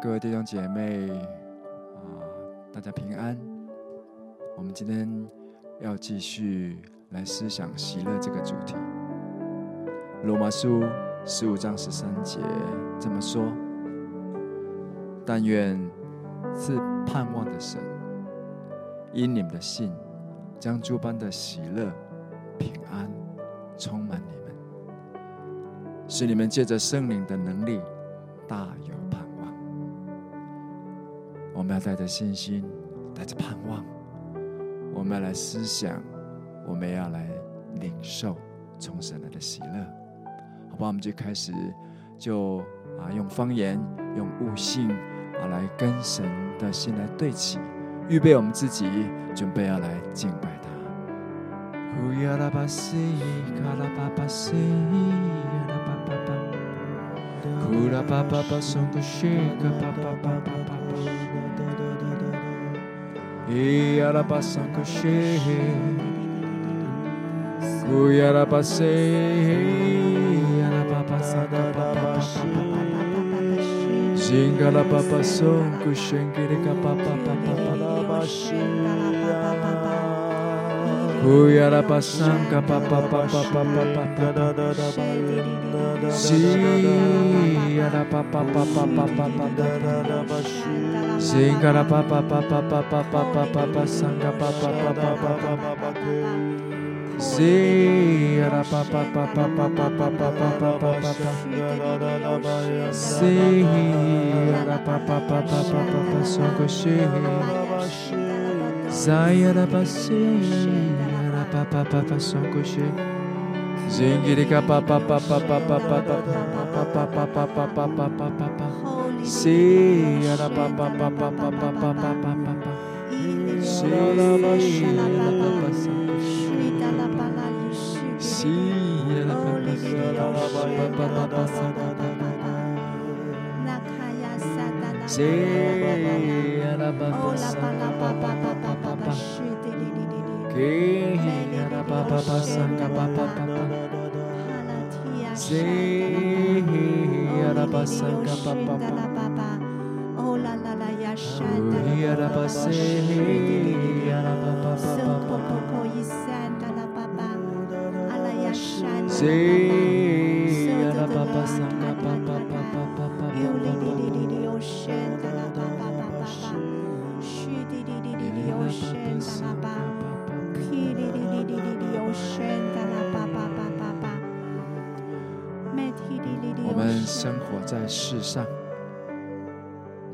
各位弟兄姐妹大家平安。我们今天要继续来思想喜乐这个主题。罗马书15章13节这么说：但愿赐盼望的神，因你们的信，将诸般的喜乐、平安充满你们，使你们借着圣灵的能力，大有盼望。我们要带着信心，带着盼望，我们要来思想，我们要来领受从神来的喜乐，好不好？我们就开始就用方言、用悟性来跟神的心来对齐，预备我们自己，准备要来敬拜他。Jingala papa son kushengirika papa papa la bashira Kuyala pasanka papa papa papa da da da Jingala papa papa papa da da bashira Jingala papa papa papa papa pasanka papa papa papa See ra pa pa pa pa pa pa pa pa pa pa pa See ra pa pa pa pa pa pa pa songoshi Sai ra pa see ra pa pa pa pa songoshi Zingirika pa pa pa pa pa pa pa pa pa pa pa pa pa pa pa pa See ra pa pa pa pa pa pa pa pa pa pa See ra pa pa pa Si la papa papa papa nakaya satana si la papa papa papa papa ke la papa papa papa papa si la papa papa oh la la la ya satana la papa papa papa Say, la papa sanga papa papa papa. You di ocean, la papa papa. She di ocean, la papa. He di ocean, la papa papa papa. Met he di. 我们生活在世上，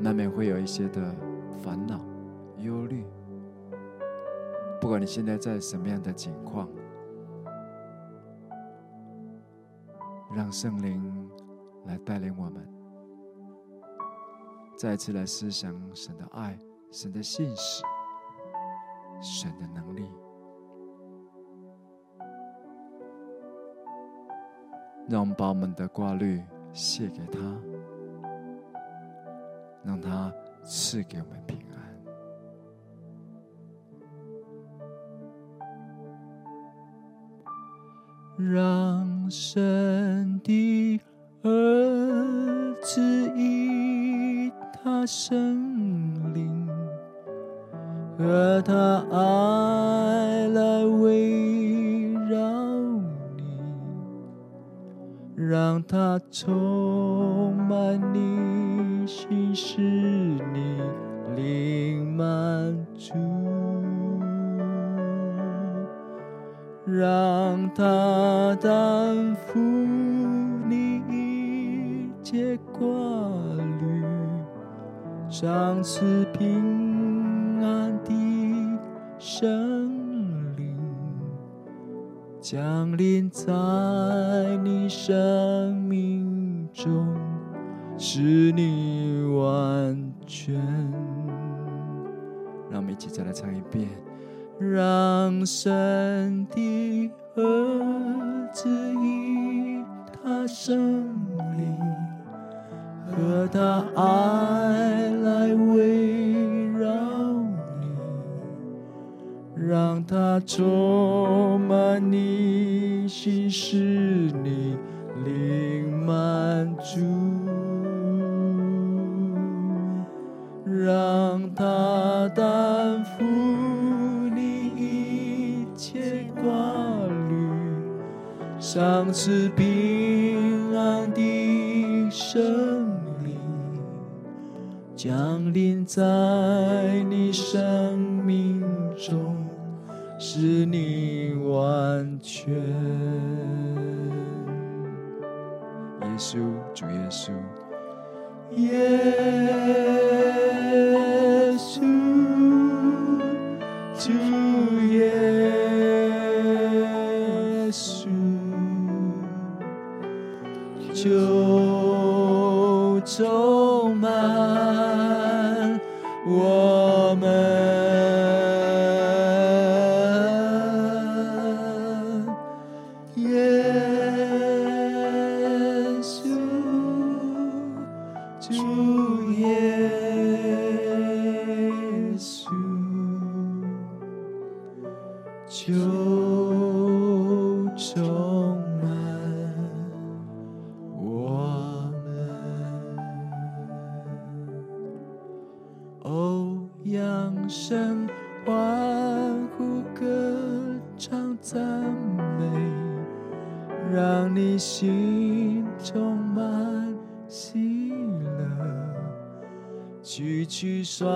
难免会有一些的烦恼、忧虑。不管你现在在什么样的情况。让圣灵来带领我们，再次来思想神的爱、神的信实、神的能力。让我们把我们的挂虑卸给他，让他赐给我们平安。让神的儿子以他圣灵和他爱来围绕你，让他充满你心，使你灵满足，让他担负你一切挂虑，赏赐平安的圣灵降临在你生命中，使你完全。让我们一起再来唱一遍。让神的儿子以他圣灵和他爱来围绕你，让他充满你心，使你灵满足，赏赐平安的生命，降临在你生命中，使你完全。耶稣，主耶稣，耶稣，主耶稣，就充满我们。耶稣，主耶稣，就充满我们。哦，扬声欢呼，歌唱赞美，让你心充满喜乐。举起双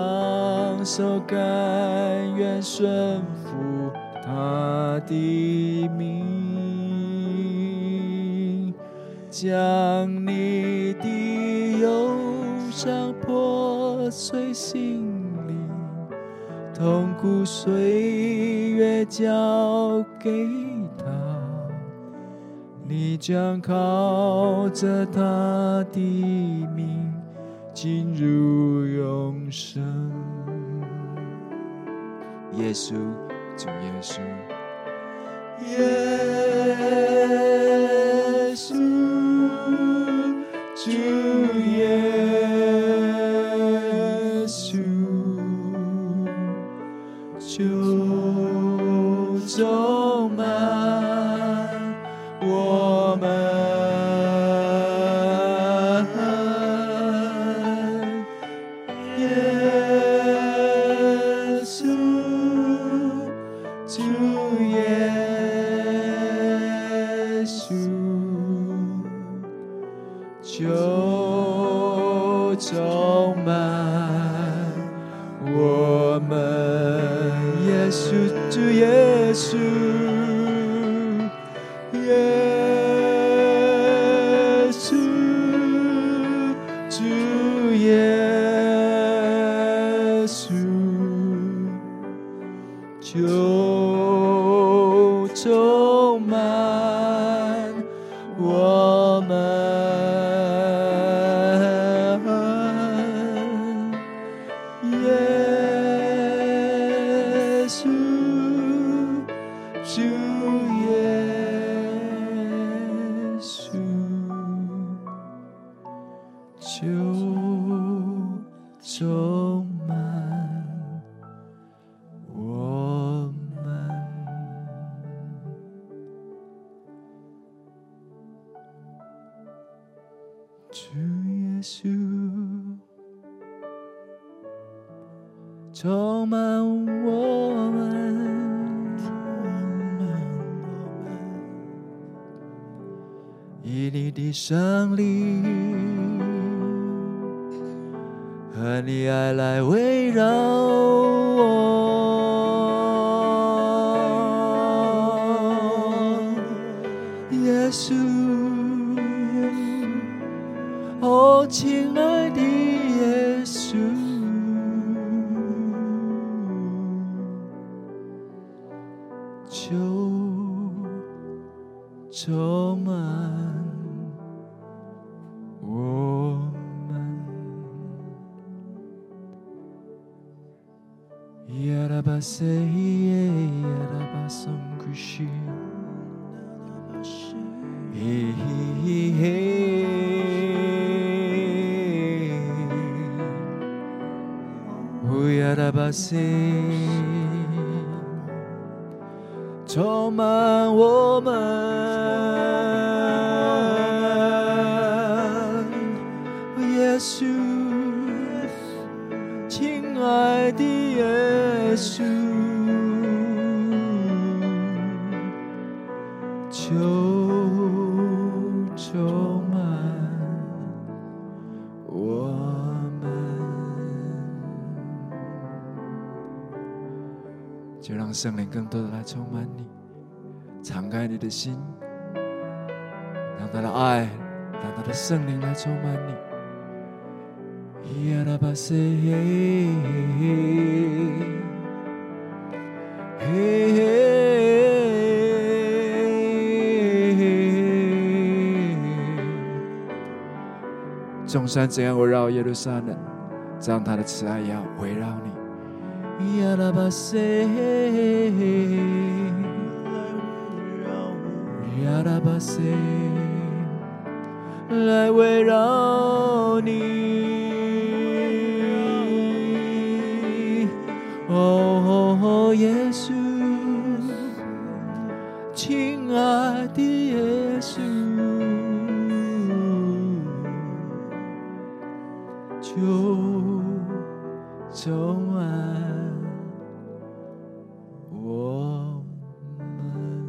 手，甘愿顺服他的名，将你的忧伤破碎心灵，痛苦岁月交给他，你将靠着他的名进入永生。耶稣，主耶稣，耶稣，主耶稣，就充满我们。胜利和你爱来围绕我，耶稣，哦，亲爱的耶稣，就充满。充满我们，耶稣，亲爱的耶稣，就我们就让圣灵更多的来充满你，敞开你的心，让他的爱，让他的圣灵来充满你。众山怎样围绕耶路撒冷，这样他的慈爱也要围绕你。来围绕我，来围绕你。哦，耶稣，亲爱的耶稣。就充满我们。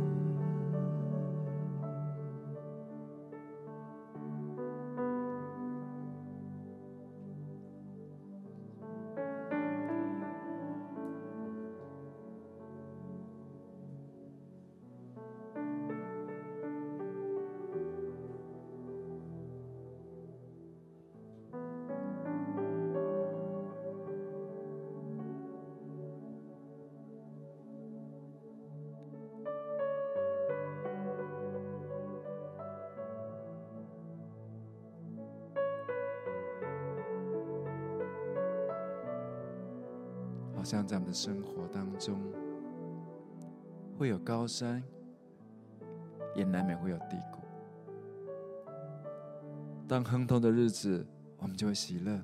好像在我们的生活当中会有高山，也难免会有低谷。当亨通的日子，我们就会喜乐。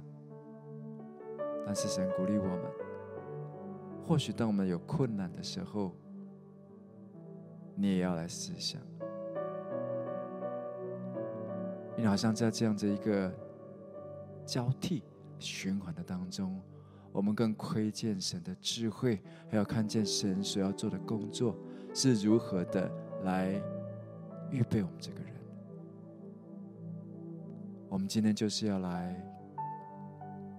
但是神鼓励我们，或许当我们有困难的时候，你也要来思想，因为好像在这样子一个交替循环的当中，我们更窥见神的智慧，还要看见神所要做的工作是如何的来预备我们这个人。我们今天就是要来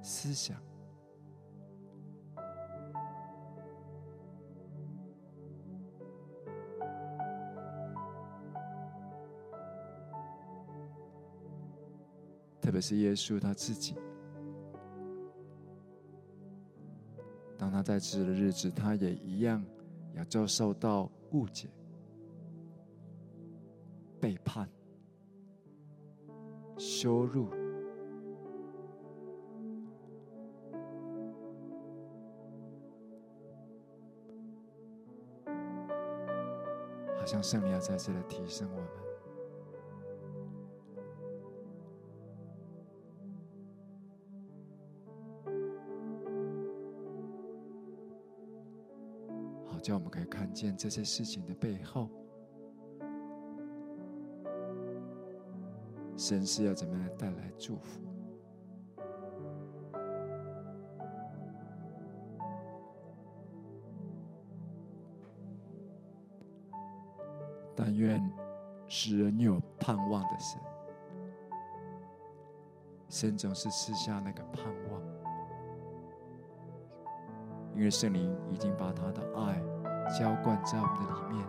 思想，特别是耶稣他自己，当他在世的日子，他也一样要遭受到误解、背叛、羞辱。好像圣灵要再次的提升我们，叫我们可以看见这些事情的背后，神是要怎么样带来祝福。但愿使人有盼望的神，神总是赐下那个盼望，因为圣灵已经把他的爱浇灌在我们的里面。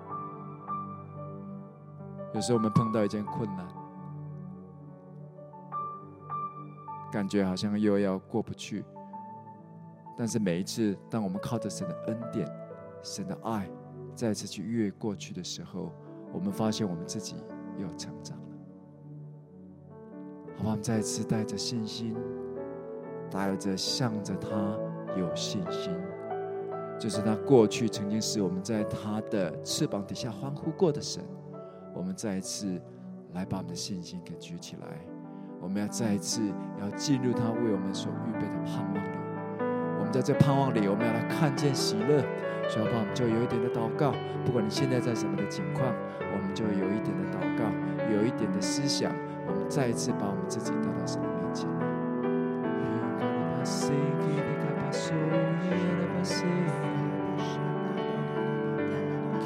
有时候我们碰到一件困难，感觉好像又要过不去，但是每一次当我们靠着神的恩典、神的爱再次去越过去的时候，我们发现我们自己又成长了。好吧，我们再一次带着信心，带着向着他有信心，就是他过去曾经是我们在他的翅膀底下欢呼过的神。我们再一次来把我们的信心给举起来，我们要再一次要进入他为我们所预备的盼望里。我们在这盼望里，我们要来看见喜乐。所以我们就有一点的祷告，不管你现在在什么的情况，我们就有一点的祷告，有一点的思想，我们再一次把我们自己带到神的面前。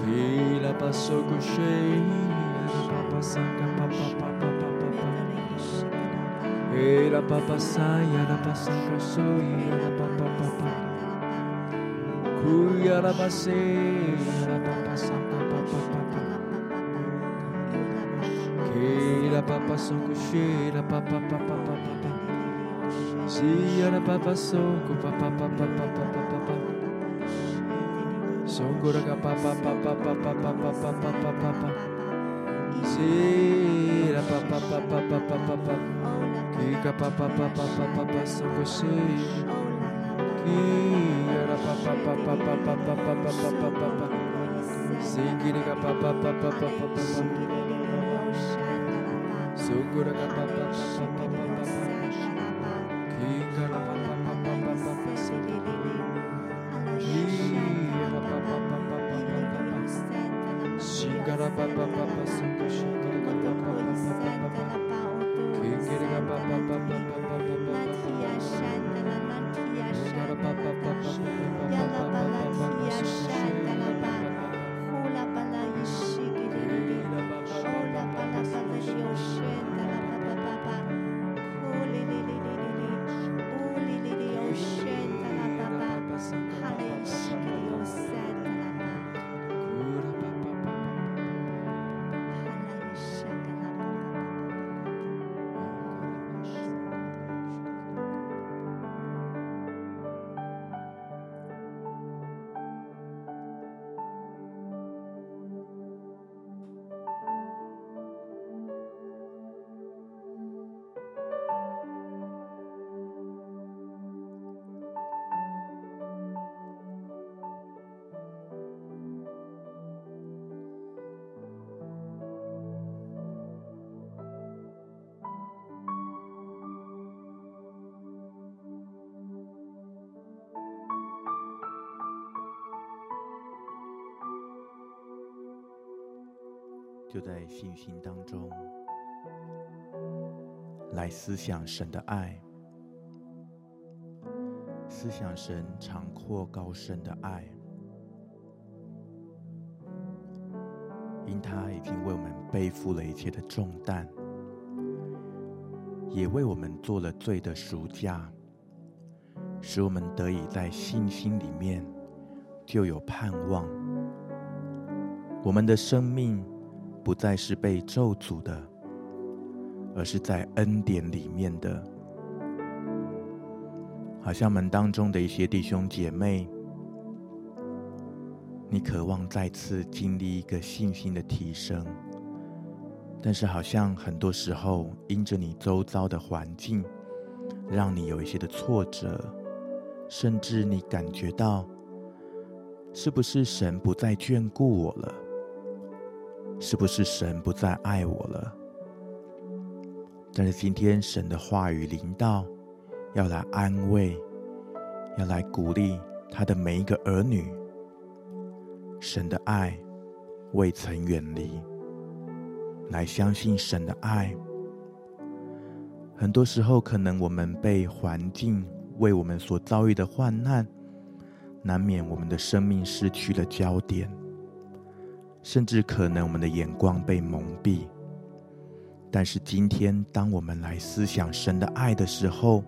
Kila paso kushei, papa sanga papa papa papa papa. Ela papa saia la pasaka soia la papa papa kuya la base la papa santa papa papa ke la papa sokushi la papa papa papa si la papa soku papa papa papa papa sokura ka papa papa papa papa papa papa si la papa papa papa papa Kika papa papa papa sokoshi Kira papa papa papa papa papa papa Sikiri ka papa papa papa Sukura ka papa papa papa Kika papa papa papa Kira papa papa papa Sikara papa papa sokoshi Kira papa papa papa就在信心当中来思想神的爱，思想神长阔高深的爱，因他已经为我们背负了一切的重担，也为我们做了罪的赎价，使我们得以在信心里面就有盼望。我们的生命不再是被咒诅的，而是在恩典里面的。好像我们当中的一些弟兄姐妹，你渴望再次经历一个信心的提升，但是好像很多时候因着你周遭的环境，让你有一些的挫折，甚至你感觉到是不是神不再眷顾我了，是不是神不再爱我了？但是今天神的话语临到，要来安慰，要来鼓励他的每一个儿女。神的爱未曾远离，来相信神的爱。很多时候可能我们被环境为我们所遭遇的患难，难免我们的生命失去了焦点，甚至可能我们的眼光被蒙蔽。但是今天当我们来思想神的爱的时候，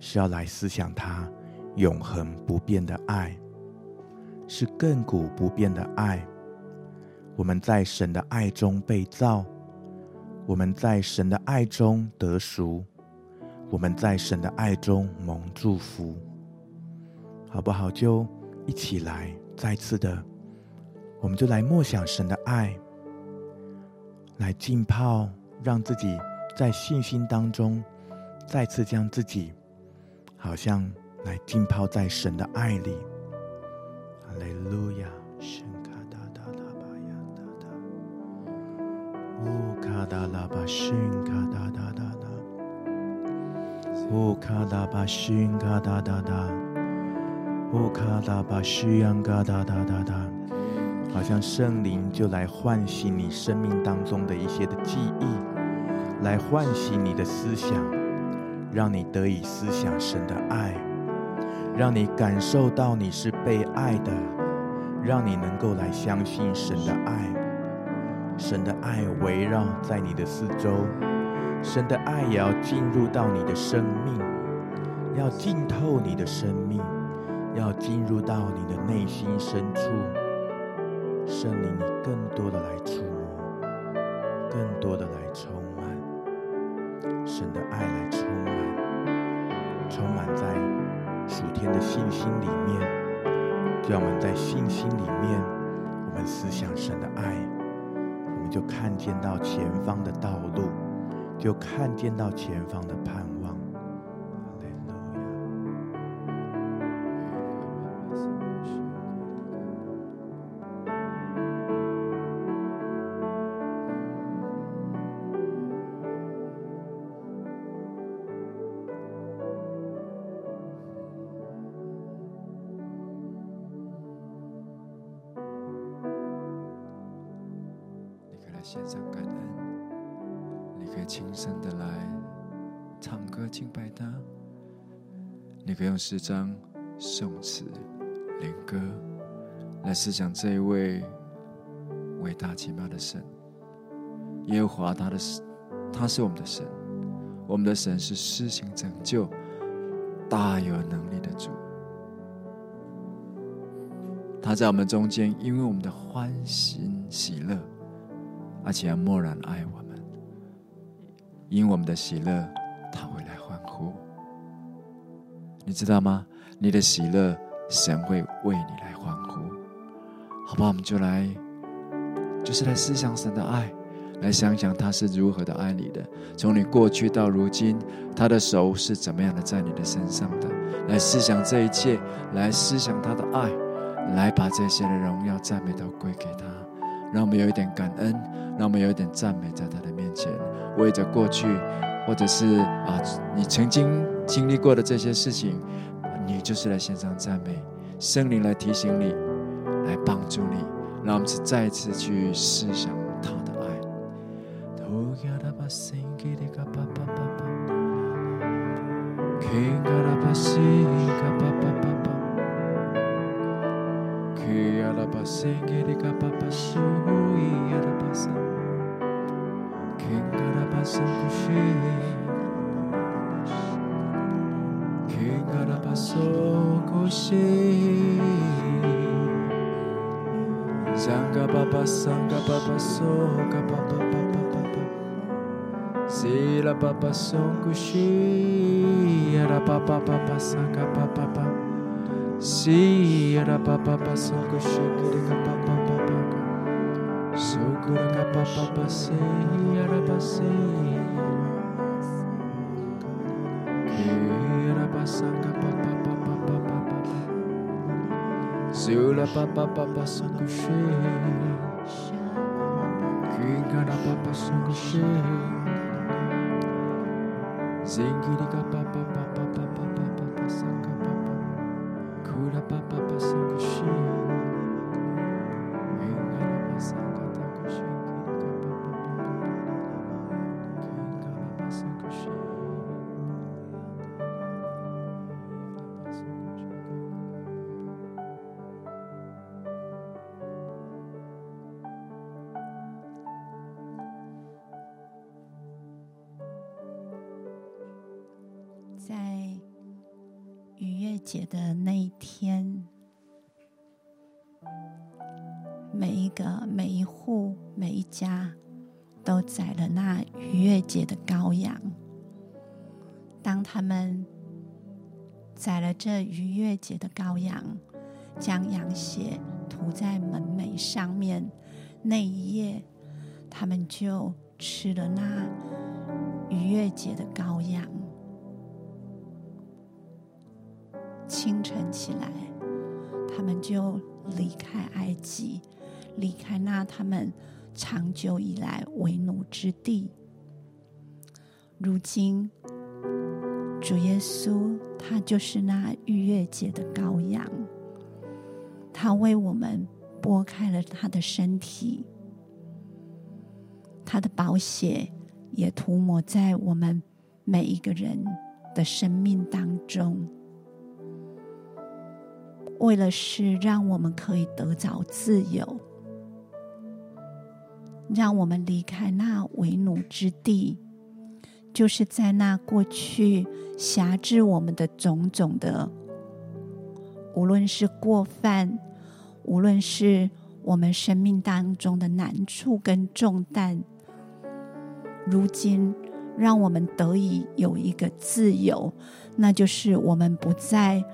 是要来思想他永恒不变的爱，是亘古不变的爱。我们在神的爱中被造，我们在神的爱中得赎，我们在神的爱中蒙祝福，好不好？就一起来再次的，我们就来默想神的爱，来浸泡，让自己在信心当中再次将自己好像来浸泡在神的爱里。哈利路亚，神卡达达拉巴亚达达，乌卡达拉巴神卡达达达达，乌卡达巴神卡达达达，乌卡达巴西安卡达达达达。好像圣灵就来唤醒你生命当中的一些的记忆，来唤醒你的思想，让你得以思想神的爱，让你感受到你是被爱的，让你能够来相信神的爱。神的爱围绕在你的四周，神的爱也要进入到你的生命，要浸透你的生命，要进入到你的内心深处。圣灵，你更多的来触摸，更多的来充满，神的爱来充满，充满在属天的信心里面。让我们在信心里面，我们思想神的爱，我们就看见到前方的道路，就看见到前方的盼望。献上感恩，你可以轻声的来唱歌敬拜他，你可以用诗章、颂词、灵歌来思想这一位伟大奇妙的神。耶和华他是我们的神，我们的神是施行拯救、大有能力的主。他在我们中间，因为我们的欢欣喜乐，而且要默然爱我们，因我们的喜乐，他会来欢呼。你知道吗？你的喜乐，神会为你来欢呼，好不好？我们就来，就是来思想神的爱，来想想他是如何的爱你的，从你过去到如今，他的手是怎么样的在你的身上的。来思想这一切，来思想他的爱，来把这些的荣耀赞美都归给他。让我们有一点感恩，让我们有一点赞美，在他的面前，为着过去，或者是你曾经经历过的这些事情，你就是来献上赞美，圣灵来提醒你，来帮助你，让我们是再次去思想他的爱。Kia la basenge de kapapasu ia la basa. Kinga la basa kushi. Kinga la baso kushi. Zanga papaso kapapapapapa. Zila papaso kushi ia la papapapa sanga papapa.Si era papa paso kushikiri kapapa papa sukura kapapa pasi era pasi era pasanga papa papa papa sula papa papa sukushiri kingana papa sukushiri zingiri kapapa papa papa papa pasanga Kula papa pasa kushi, inga pasa kata kushi, inga pasa kushi. Zai逾越节的那一天，每一户、每一家都宰了那逾越节的羔羊。当他们宰了这逾越节的羔羊，将羊血涂在门楣上面，那一夜他们就吃了那逾越节的羔羊。清晨起来，他们就离开埃及，离开那他们长久以来为奴之地。如今主耶稣他就是那逾越节的羔羊，他为我们拨开了他的身体，他的宝血也涂抹在我们每一个人的生命当中，为了是让我们可以得着自由，让我们离开那为奴之地，就是在那过去辖制我们的种种的，无论是过犯，无论是我们生命当中的难处跟重担，如今让我们得以有一个自由，那就是我们不再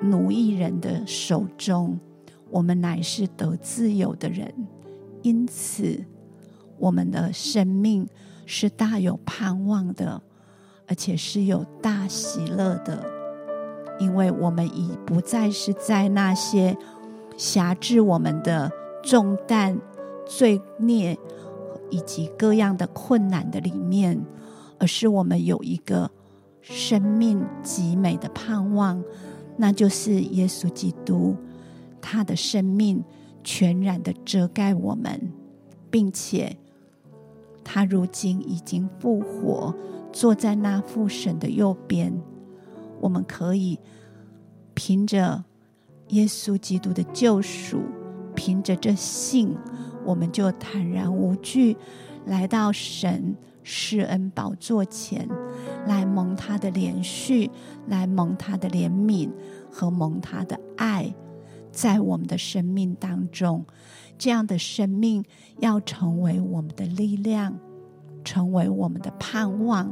奴役人的手中，我们乃是得自由的人。因此我们的生命是大有盼望的，而且是有大喜乐的，因为我们已不再是在那些辖制我们的重担、罪孽以及各样的困难的里面，而是我们有一个生命极美的盼望，那就是耶稣基督，他的生命全然的遮盖我们，并且他如今已经复活，坐在那父神的右边。我们可以凭着耶稣基督的救赎，凭着这信，我们就坦然无惧来到神施恩宝座前，来蒙他的怜恤，来蒙他的怜悯和蒙他的爱在我们的生命当中。这样的生命要成为我们的力量，成为我们的盼望，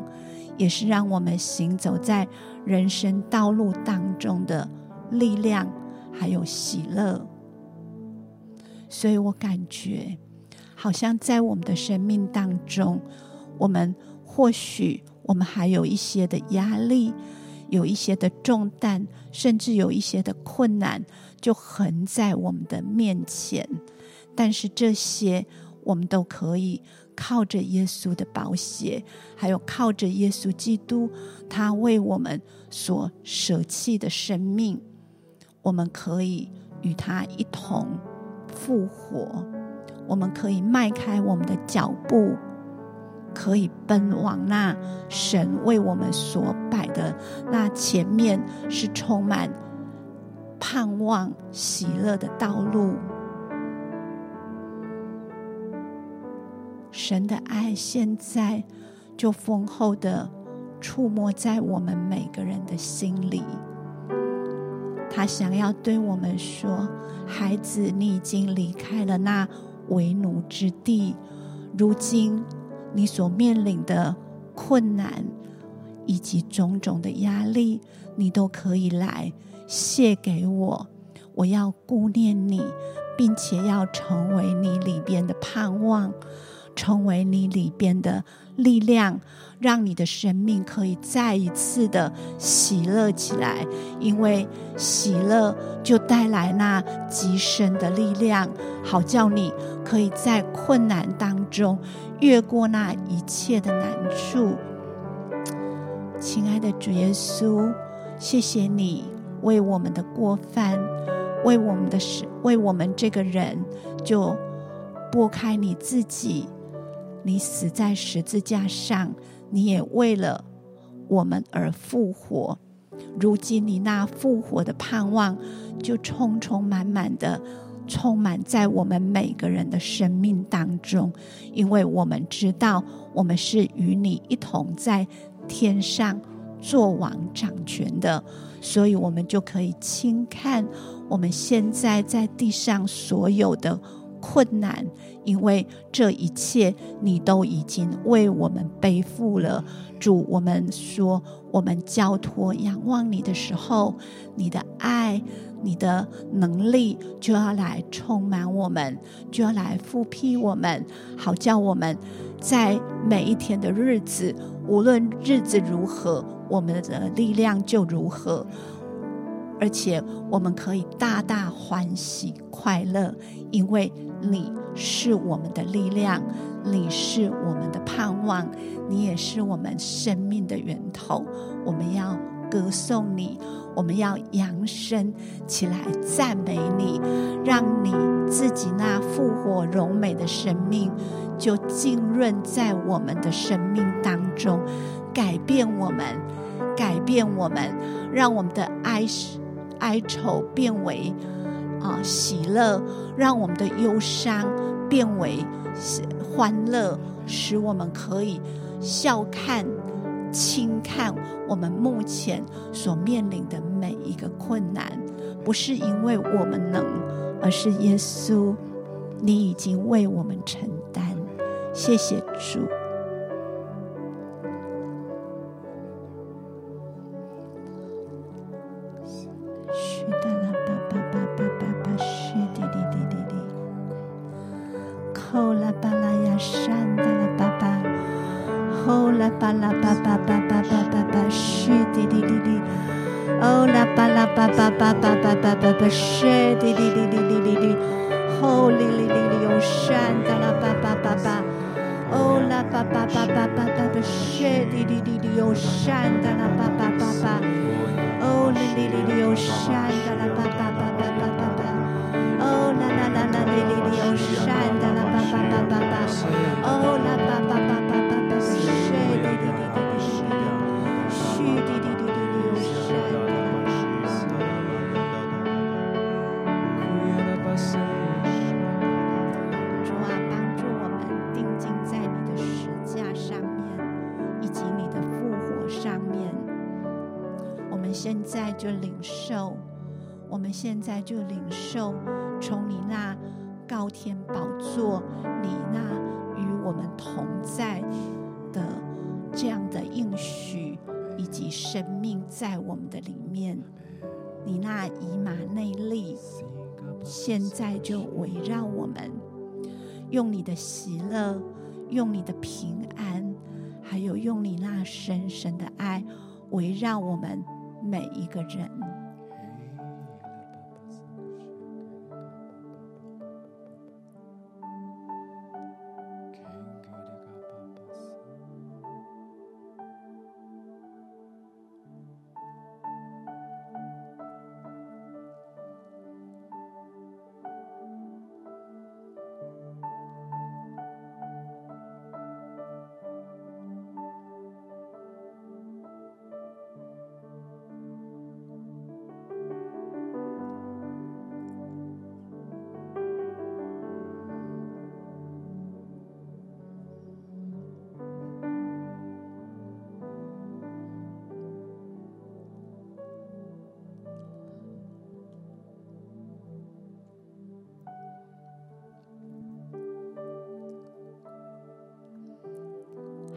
也是让我们行走在人生道路当中的力量还有喜乐。所以我感觉好像在我们的生命当中，我们或许我们还有一些的压力，有一些的重担，甚至有一些的困难就横在我们的面前，但是这些我们都可以靠着耶稣的宝血，还有靠着耶稣基督他为我们所舍弃的生命，我们可以与他一同复活，我们可以迈开我们的脚步，可以奔往那神为我们所摆的那前面是充满盼望喜乐的道路。神的爱现在就丰厚的触摸在我们每个人的心里，他想要对我们说，孩子，你已经离开了那为奴之地，如今你所面临的困难以及种种的压力，你都可以来卸给我，我要顾念你，并且要成为你里边的盼望，成为你里边的力量，让你的生命可以再一次的喜乐起来，因为喜乐就带来那极深的力量，好叫你可以在困难当中越过那一切的难处。亲爱的主耶稣，谢谢你为我们的过犯，为我们这个人就拨开你自己，你死在十字架上，你也为了我们而复活。如今你那复活的盼望就充充满满的充满在我们每个人的生命当中，因为我们知道我们是与你一同在天上做王掌权的，所以我们就可以轻看我们现在在地上所有的困难，因为这一切你都已经为我们背负了。主，我们说我们交托仰望你的时候，你的爱，你的能力就要来充满我们，就要来覆庇我们，好叫我们在每一天的日子，无论日子如何，我们的力量就如何，而且我们可以大大欢喜快乐，因为你是我们的力量，你是我们的盼望，你也是我们生命的源头。我们要歌颂你，我们要扬声起来赞美你，让你自己那复活荣美的生命就浸润在我们的生命当中，改变我们，改变我们，让我们的哀愁变为喜乐，让我们的忧伤变为欢乐，使我们可以笑看轻看我们目前所面临的每一个困难，不是因为我们能，而是耶稣你已经为我们承担。谢谢主。就领受从你那高天宝座，你那与我们同在的这样的应许以及生命在我们的里面，你那以马内利现在就围绕我们，用你的喜乐，用你的平安，还有用你那深深的爱围绕我们每一个人。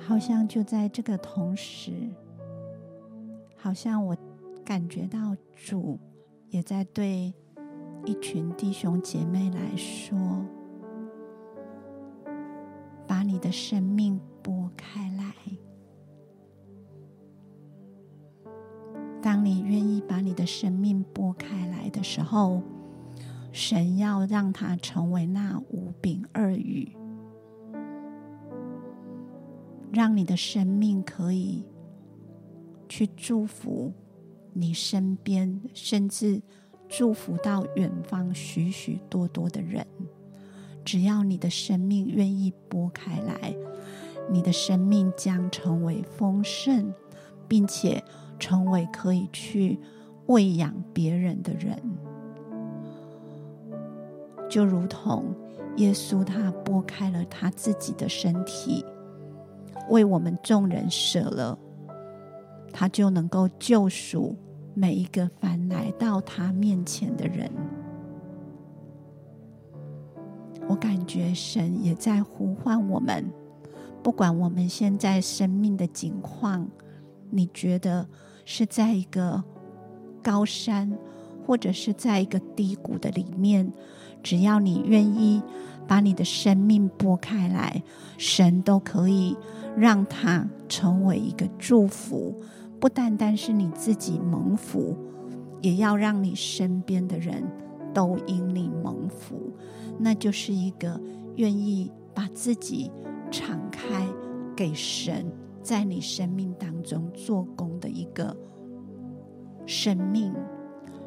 好像就在这个同时，好像我感觉到主也在对一群弟兄姐妹来说，把你的生命拨开来。当你愿意把你的生命拨开来的时候，神要让它成为那五饼二鱼，让你的生命可以去祝福你身边，甚至祝福到远方许许多多的人。只要你的生命愿意拨开来，你的生命将成为丰盛，并且成为可以去喂养别人的人。就如同耶稣他拨开了他自己的身体，为我们众人舍了，他就能够救赎每一个凡来到他面前的人。我感觉神也在呼唤我们，不管我们现在生命的境况，你觉得是在一个高山，或者是在一个低谷的里面，只要你愿意把你的生命拨开来，神都可以让它成为一个祝福，不单单是你自己蒙福，也要让你身边的人都因你蒙福。那就是一个愿意把自己敞开给神在你生命当中做工的一个生命。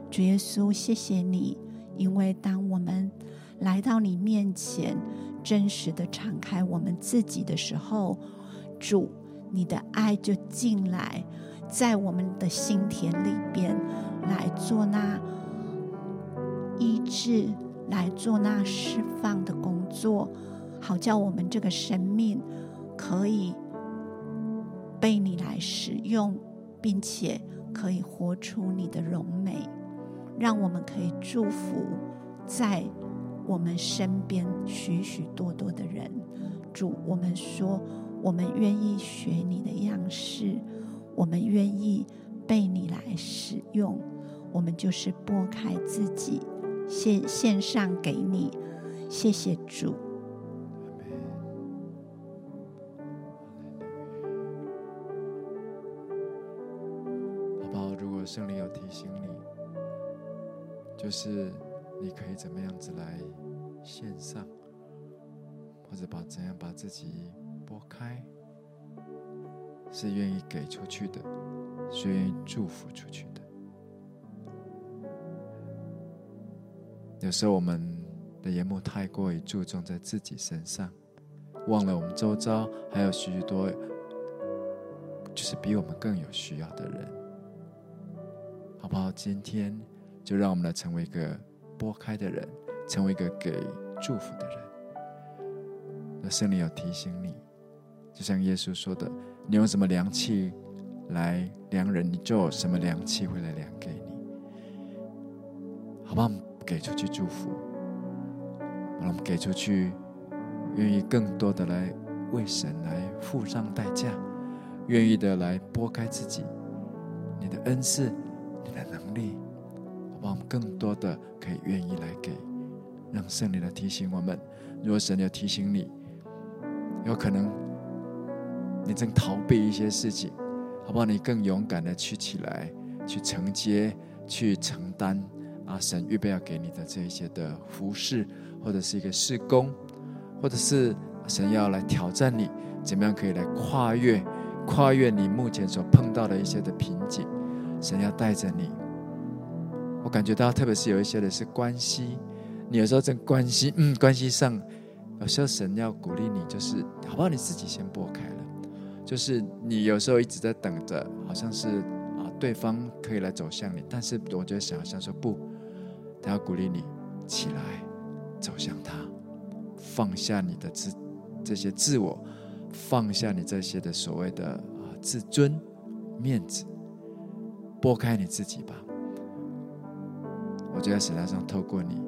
主耶稣，谢谢你，因为当我们来到你面前真实的敞开我们自己的时候，主你的爱就进来在我们的心田里边，来做那医治，来做那释放的工作，好叫我们这个生命可以被你来使用，并且可以活出你的荣美，让我们可以祝福在我们身边许许多多的人。主，我们说我们愿意学你的样式，我们愿意被你来使用，我们就是拨开自己献上给你。谢谢主。好不好？如果圣灵有提醒你，就是你可以怎么样子来献上，或者怎样把自己拨开，是愿意给出去的，是愿意祝福出去的。有时候我们的眼目太过于注重在自己身上，忘了我们周遭还有许多就是比我们更有需要的人。好不好？今天就让我们来成为一个拨开的人，成为一个给祝福的人。那圣灵有提醒你，就像耶稣说的，你用什么量器来量人，你就有什么量器会来量给你。好不好？给出去祝福，让我们给出去，愿意更多的来为神来付上代价，愿意的来拨开自己，你的恩赐，你的能力，让我们更多的可以愿意来给。让圣灵来提醒我们，如果神有提醒你，有可能你正逃避一些事情，好不好？你更勇敢的去起来，去承接，去承担神预备要给你的这一些的服事，或者是一个事工，或者是神要来挑战你，怎么样可以来跨越你目前所碰到的一些的瓶颈。神要带着你，我感觉到特别是有一些的是关系，你有时候在关系上，有时候神要鼓励你，就是好不好？你自己先拨开了，就是你有时候一直在等着，好像是对方可以来走向你，但是我觉得神好像说不，他要鼓励你起来走向他，放下你的这些自我，放下你这些的所谓的自尊面子，拨开你自己吧。我觉得神要透过你，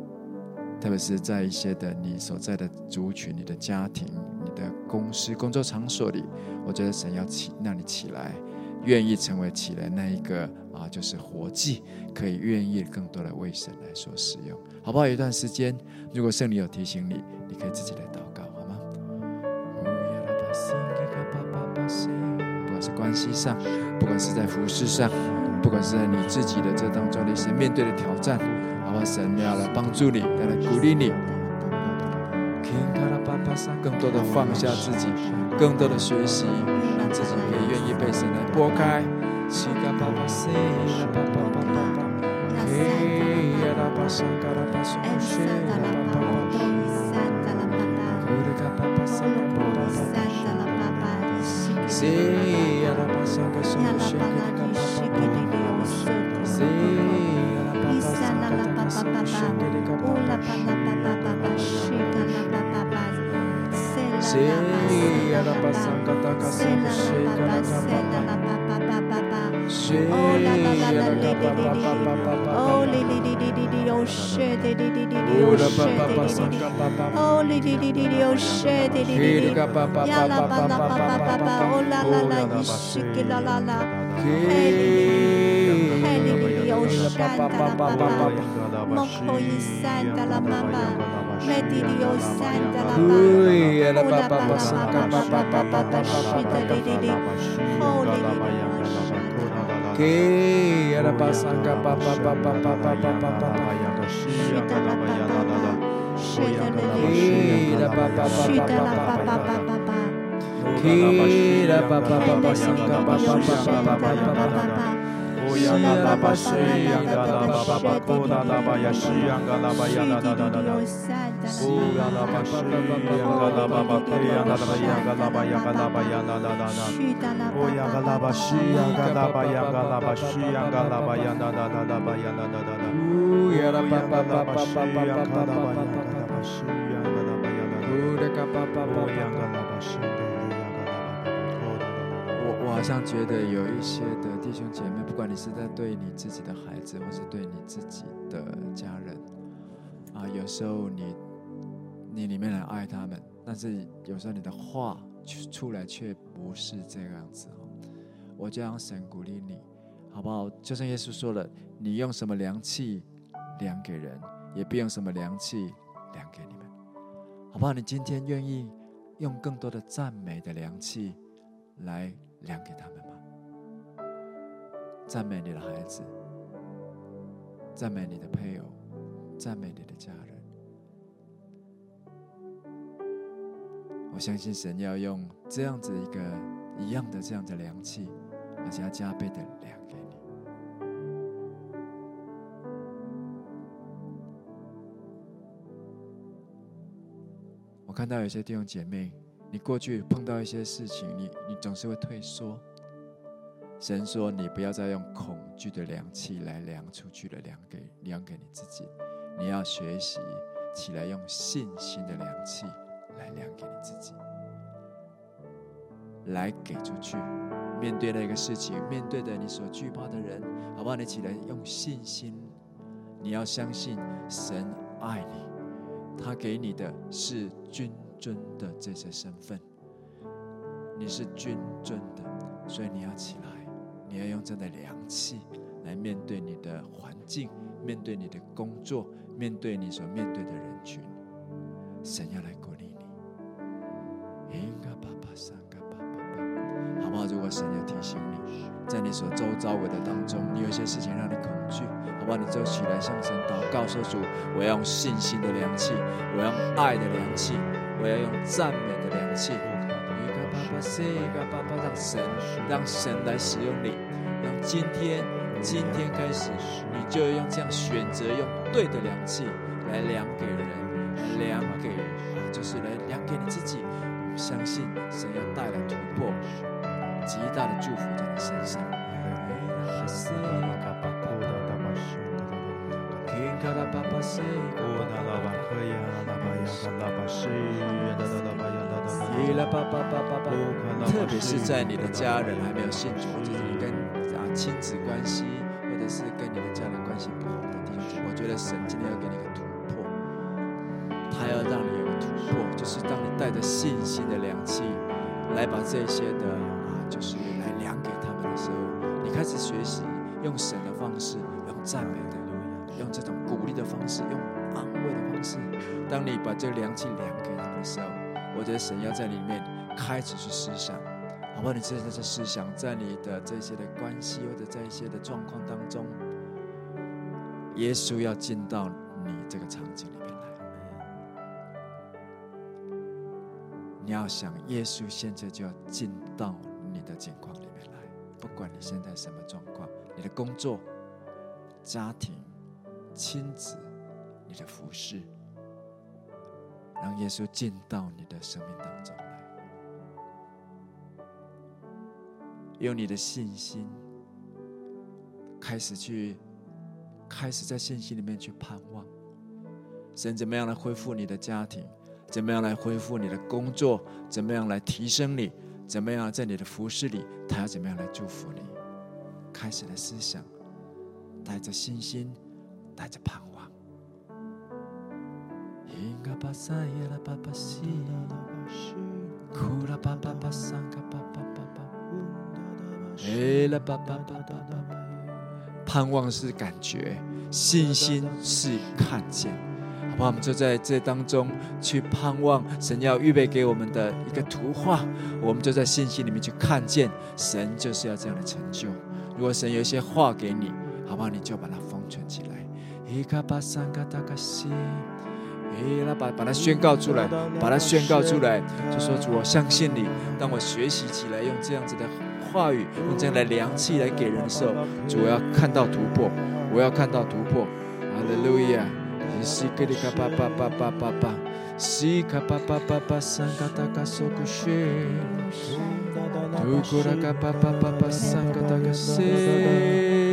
特别是在一些的你所在的族群、你的家庭、你的公司、工作场所里，我觉得神要让你起来，愿意成为起来那一个就是活祭，可以愿意更多的为神来所使用。好不好？有一段时间，如果圣灵有提醒你，你可以自己来祷告，好吗？不管是关系上，不管是在服事上，不管是在你自己的这当中的一些面对的挑战，好不好？神要来帮助你，要来鼓励你，更多的放下自己，更多的学习，让自己可以愿意被神来拨开。Oya ga la ba shi 好像觉得有一些的弟兄姐妹，不管你是在对你自己的孩子，或是对你自己的家人，啊，有时候你里面很爱他们，但是有时候你的话出来却不是这个样子。我就让神鼓励你，好不好？就像耶稣说了，你用什么量器量给人，也必用什么量器量给你们，好不好？你今天愿意用更多的赞美的量器来量给他们吧。赞美你的孩子，赞美你的配偶，赞美你的家人。我相信神要用这样子一样的这样的量器，而且要加倍的量给你。我看到有些弟兄姐妹，你过去碰到一些事情，你总是会退缩。神说，你不要再用恐惧的量器来量出去的，量给你自己。你要学习起来用信心的量器来量给你自己，来给出去。面对那个事情，面对的你所惧怕的人，好不好？你起来用信心，你要相信神爱你，他给你的是君尊的这些身份，你是君尊的，所以你要起来，你要用这样的良气来面对你的环境，面对你的工作，面对你所面对的人群。神要来鼓励你，好不好？如果神要提醒你，在你所周遭围的当中，你有些事情让你恐惧，好不好？你就起来向神祷告，说主，我要用信心的良气，我要用爱的良气，我要用赞美的良器，让神来使用你。让今天开始，你就用这样选择用对的良器来量给人，就是来量给你自己。我相信神要带来突破，极大的祝福在你身上。特别是在你的家人还没有信主，或者你跟亲子关系，或者是跟你的家人关系不好的地方，我觉得神今天要给你一个突破，他要让你有个突破，就是当你带着信心的良器来把这些的就是来量给他们的时候，你开始学习用神的方式，用赞美的，用这种鼓励的方式，用安慰的方式。当你把这个良器量给他们的时候，我觉得神要在里面开始去思想，好不好？你真的在思想，在你的这些的关系或者在一些的状况当中，耶稣要进到你这个场景里面来。你要想，耶稣现在就要进到你的境况里面来，不管你现在什么状况，你的工作、家庭、亲子、你的服事，让耶稣进到你的生命当中来，用你的信心开始在信心里面去盼望神怎么样来恢复你的家庭，怎么样来恢复你的工作，怎么样来提升你，怎么样在你的服事里他要怎么样来祝福你。开始的思想，带着信心，带着盼望。Inga pasaya la papa si la bashi, kula papa pasanga papa papa, la papa papa papa。盼望是感觉，信心是看见，好不好？我们就在这当中去盼望神要预备给我们的一个图画，我们就在信心里面去看见，神就是要这样的成就。如果神有一些话给你，好不好？你就把它封存起来。Inga pasanga takasi。把它宣告出来，把它宣告出来，就说主，我相信你。当我学习起来用这样子的话语，用这样的良器来给人的时候，主，我要看到突破，我要看到突破。哈利路亚！西格里卡巴巴巴巴巴巴，西卡巴巴巴巴，桑卡达卡索古谢，鲁古拉卡巴巴巴巴，桑卡达卡谢。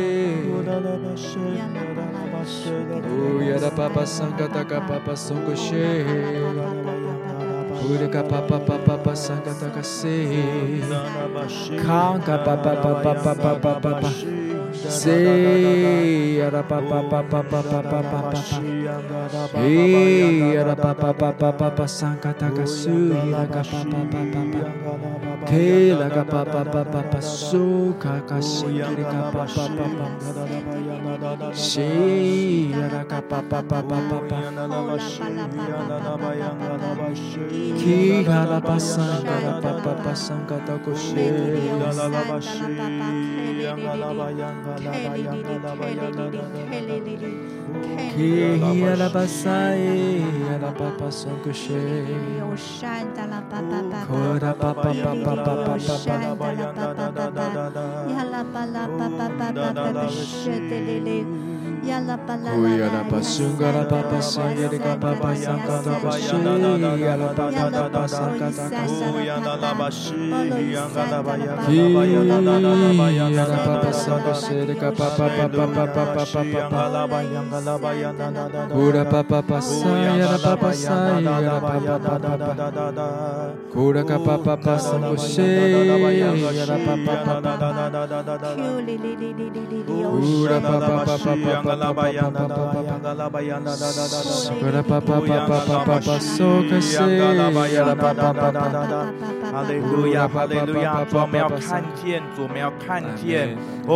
Ooh, yada papa sanga taka papa songo she. 哈利路亚，主，我们要看见，主，我们要看见，哦，主，我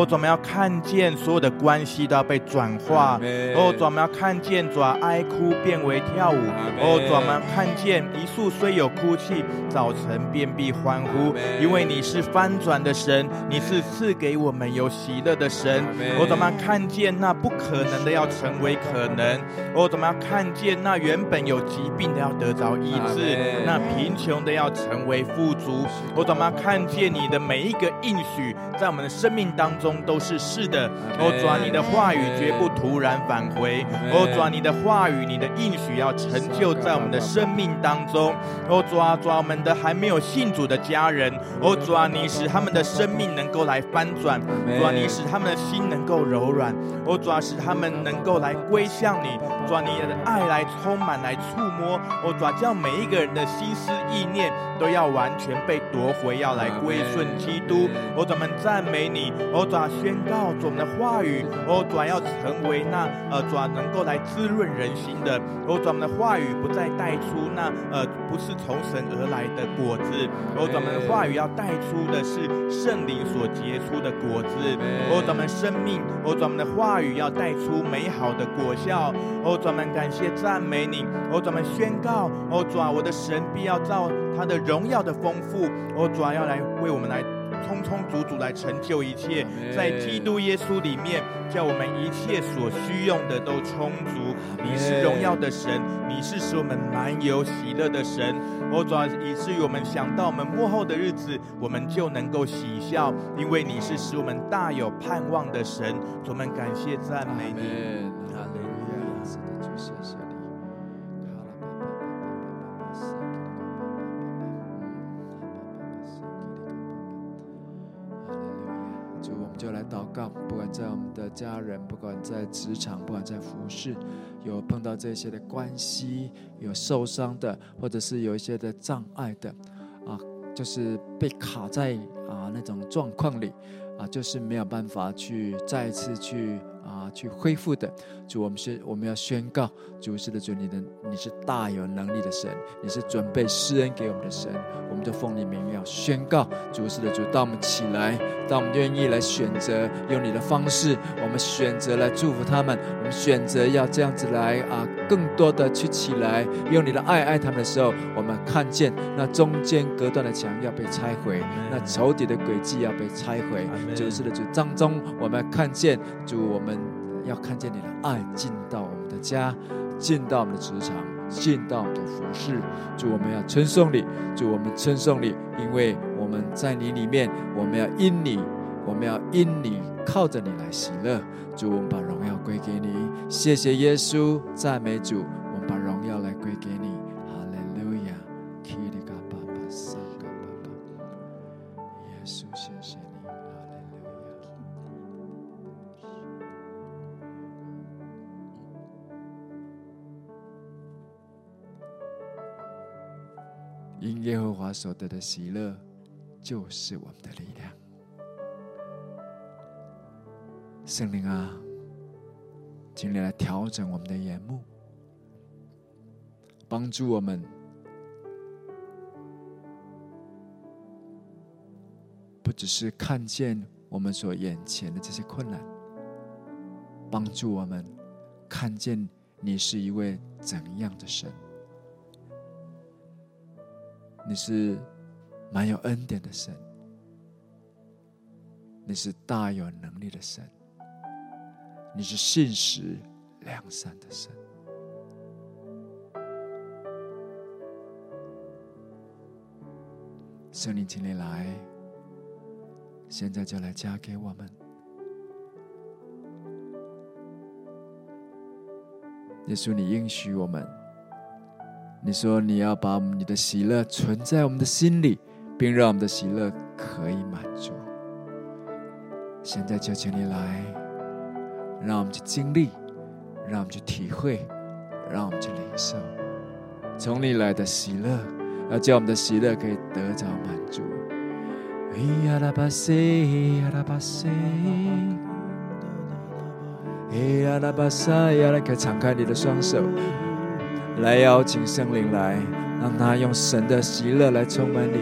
们要看见所有的关系都要被转化，哦，主，我们要看见，主，哀哭变为跳舞，哦，主，我们要看见一树虽有哭泣，早晨便必欢呼，因为你是翻转的神，你是赐给我们有喜乐的神，哦，主，我们要看见那不可能的要成为可能，哦，主，我们要看见那原本有疾病的要得着医治，那贫穷的要成为富足，哦，主，我们要看见你的每一个应许在我们的生命当中都是是的，哦，主啊，你的话语绝不突然返回，哦，主啊，你的话语你的应许要成就在我们的生命当中，哦，主啊，主啊，我们的还没有信主的家人，哦，主啊，你使他们的生命能够来翻转，主啊，你使他们的心能够柔软，哦，主啊，使他们能够来归向你，主啊，你的爱来充满来触摸，哦，主啊，叫每一个人的心思意念都要完全被夺回，要来归顺基督，哦，主啊，我们赞美你，哦，主啊，宣告主我们的话语，哦，主啊，要成为那主啊，能够来滋润人心的，哦，主啊，我们的话语不再带出那不是从神而来的果子，哦，主啊，我们的话语要带出的是圣灵所结出的果子，哦，主啊，我们生命，哦，主啊，我们的话语要带出美好的果效，哦，主啊，我们感谢赞美你，哦，主啊，我们宣告，哦，主啊，我的神必要照他的荣耀的丰富，哦，主啊，要来为我们来充充足足来成就一切，在基督耶稣里面叫我们一切所需用的都充足，你是荣耀的神，你是使我们满有喜乐的神，哦，主啊，以至于我们想到我们末后的日子我们就能够喜笑，因为你是使我们大有盼望的神，我们感谢赞美你，阿们，阿们，就来祷告，不管在我们的家人，不管在职场，不管在服事，有碰到这些的关系，有受伤的，或者是有一些的障碍的，啊，就是被卡在啊那种状况里，啊，就是没有办法去再一次去恢复的。主，我们要宣告，主，是的，主，你是大有能力的神，你是准备施恩给我们的神，我们就奉你名要宣告，主，是的，主，当我们起来，当我们愿意来选择用你的方式，我们选择来祝福他们，我们选择要这样子来更多的去起来用你的爱他们的时候，我们看见那中间隔断的墙要被拆毁，那仇敌的诡计要被拆毁，主，是的，主，当中我们看见，主，我们要看见你的爱进到我们的家，进到我们的职场，进到我们的服事。主，我们要称颂你，主，我们称颂你，因为我们在你里面，我们要因你靠着你来喜乐。主，我们把荣耀归给你，谢谢耶稣，赞美主，我们把荣耀来归给你，哈利路亚，耶稣，谢谢你。因耶和华所得的喜乐就是我们的力量。圣灵啊，请你来调整我们的眼目，帮助我们不只是看见我们所眼前的这些困难，帮助我们看见你是一位怎样的神。你是满有恩典的神，你是大有能力的神，你是信实良善的神。圣灵，请你来，现在就来加给我们。耶稣，你应许我们，你说你要把你的喜乐存在我们的心里，并让我们的喜乐可以满足。现在就请你来，让我们去经历，让我们去体会，让我们去领受从你来的喜乐，要叫我们的喜乐可以得着满足。可以敞开你的双手，来邀请圣灵来，让他用神的喜乐来充满你。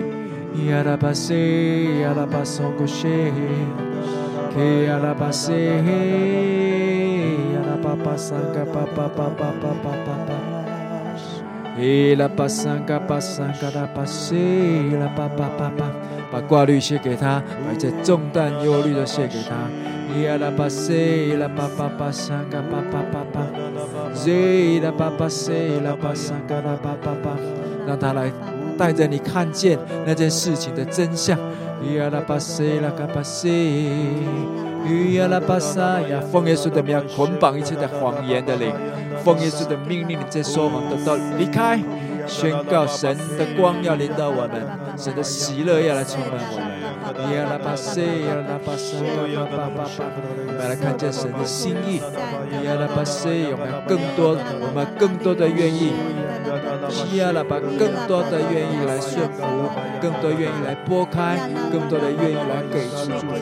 把挂虑卸给他，把这重担忧虑的卸给他。让他来带着你看见那件事情的真相。奉耶稣的名，捆绑一切的谎言的灵，奉耶稣的命令，你这说谎的都离开。宣告神的光要临到我们，神的喜乐要来充满我们。我们来看见神的心意，我们更多的愿意，更多的愿意来顺服，更多愿意来拨开，更多的愿意来给出祝福。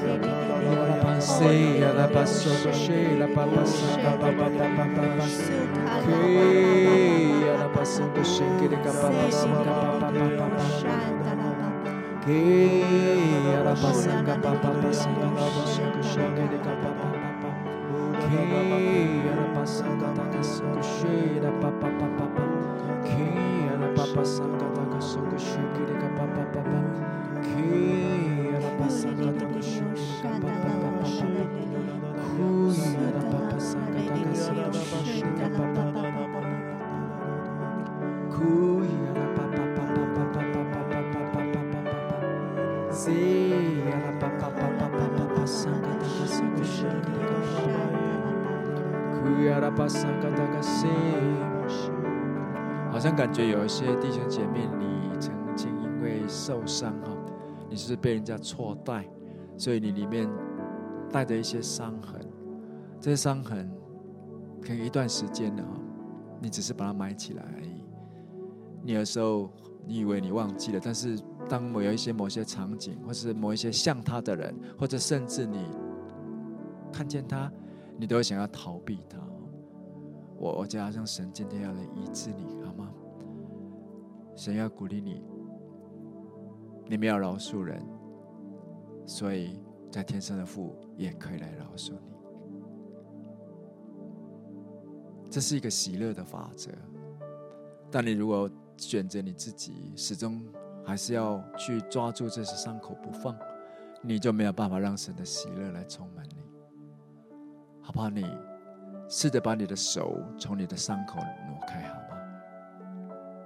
好像感觉有一些弟兄姐妹，你曾经因为受伤，你是被人家错待，所以你里面带着一些伤痕。这些伤痕可能一段时间了，你只是把它埋起来而已。你有时候你以为你忘记了，但是当有一些某些场景，或是某一些像他的人，或者甚至你看见他，你都会想要逃避他。我觉得好像神今天要来医治你，好吗？神要鼓励你，你没有饶恕人，所以在天上的父也可以来饶恕你。这是一个喜乐的法则，但你如果选择你自己，始终还是要去抓住这些伤口不放，你就没有办法让神的喜乐来充满你。好不好？你试着把你的手从你的伤口挪开，好吗？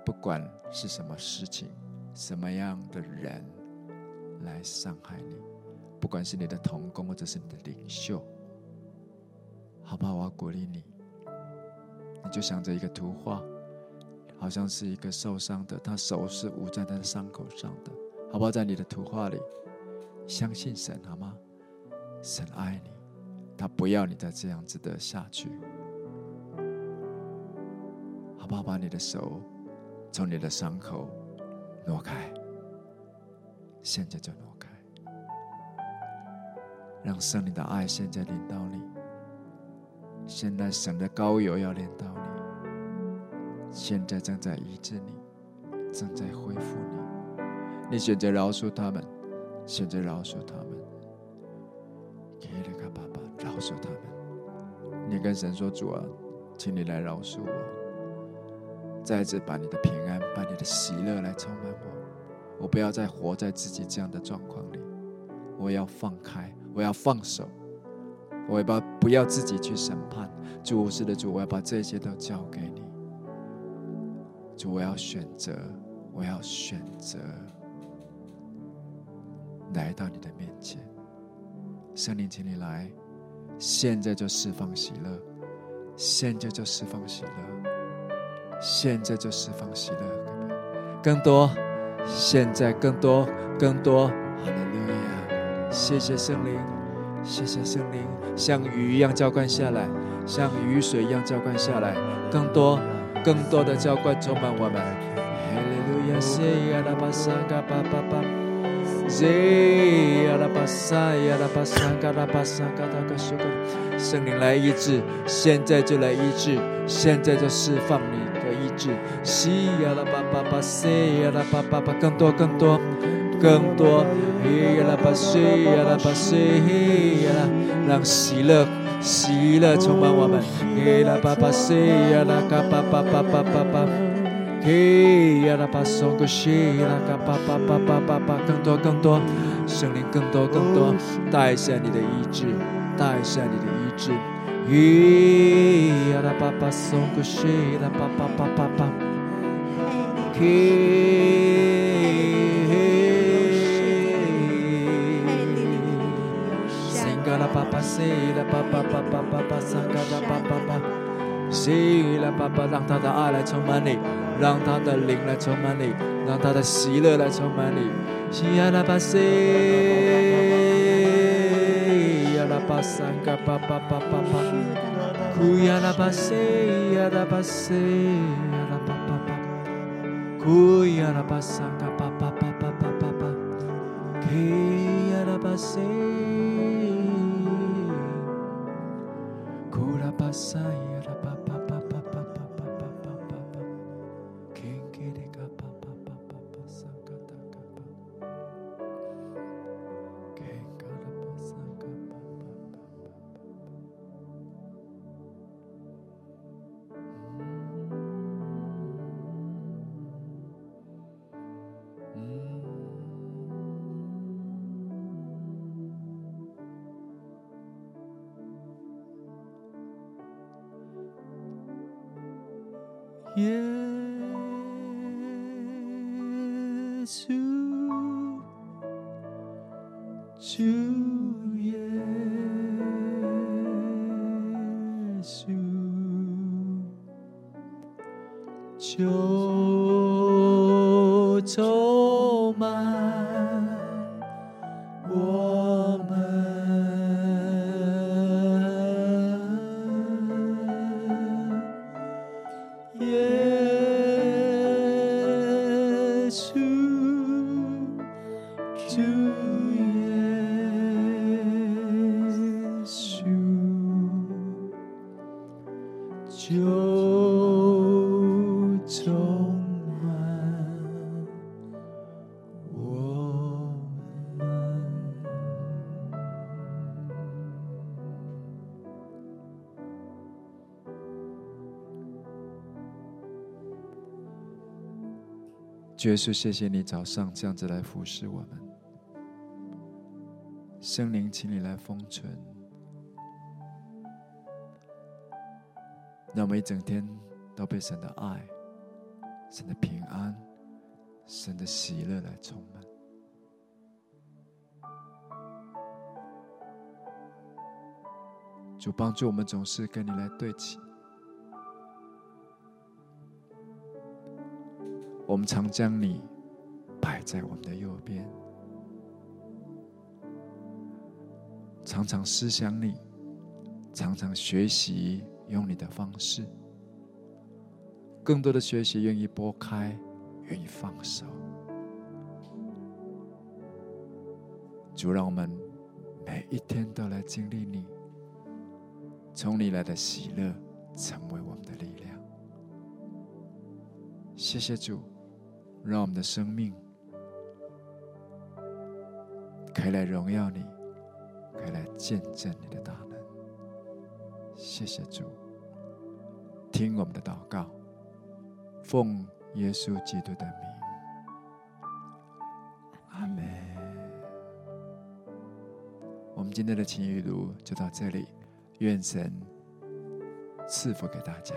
不管是什么事情，什么样的人来伤害你，不管是你的同工或者是你的领袖，好不好？我要鼓励你，你就想着一个图画，好像是一个受伤的，他手是捂在他的伤口上的，好不好？在你的图画里，相信神，好吗？神爱你，他不要你再这样子的下去，好不好？把你的手从你的伤口挪开，现在就挪开，让圣灵的爱现在临到你，现在神的膏油要临到你，现在正在医治你，正在恢复你，你选择饶恕他们，选择饶恕他们，饶恕他们。你跟神说，主啊，请你来饶恕我，再一次把你的平安，把你的喜乐来充满我，我不要再活在自己这样的状况里，我要放开，我要放手，我不要自己去审判。主，是的，主，我要把这些都交给你。主，我要选择，我要选择来到你的面前。圣灵，请你来，现在就释放喜乐，现在就释放喜乐，现在就释放喜乐，更多，现在更多，更多，哈利路亚！谢谢圣灵，谢谢圣灵，像雨一样浇灌下来，像雨水一样浇灌下来，更多，更多的浇灌充满我们。哈利路亚！谢亚拉巴萨嘎巴巴巴。圣灵来医治，现在就来医治，现在就释放你的医治。更多更多更多，让喜乐喜乐充满我们。更多更多，圣灵更多更多，带下你的医治，带下你的医治。让他的爱来充满你，让他的灵来充满你，让他的喜乐来充满你。耶稣，谢谢你早上这样子来服侍我们。圣灵，请你来封存，让我们一整天都被神的爱、神的平安、神的喜乐来充满。主，帮助我们总是跟你来对齐。我们常将你摆在我们的右边，常常思想你，常常学习用你的方式，更多的学习愿意拨开，愿意放手，主，让我们每一天都来经历你，从你来的喜乐成为我们的力量。谢谢主，让我们的生命可以来荣耀你，可以来见证你的大能。谢谢主，听我们的祷告，奉耶稣基督的名，阿们。我们今天的情雨读就到这里，愿神赐福给大家。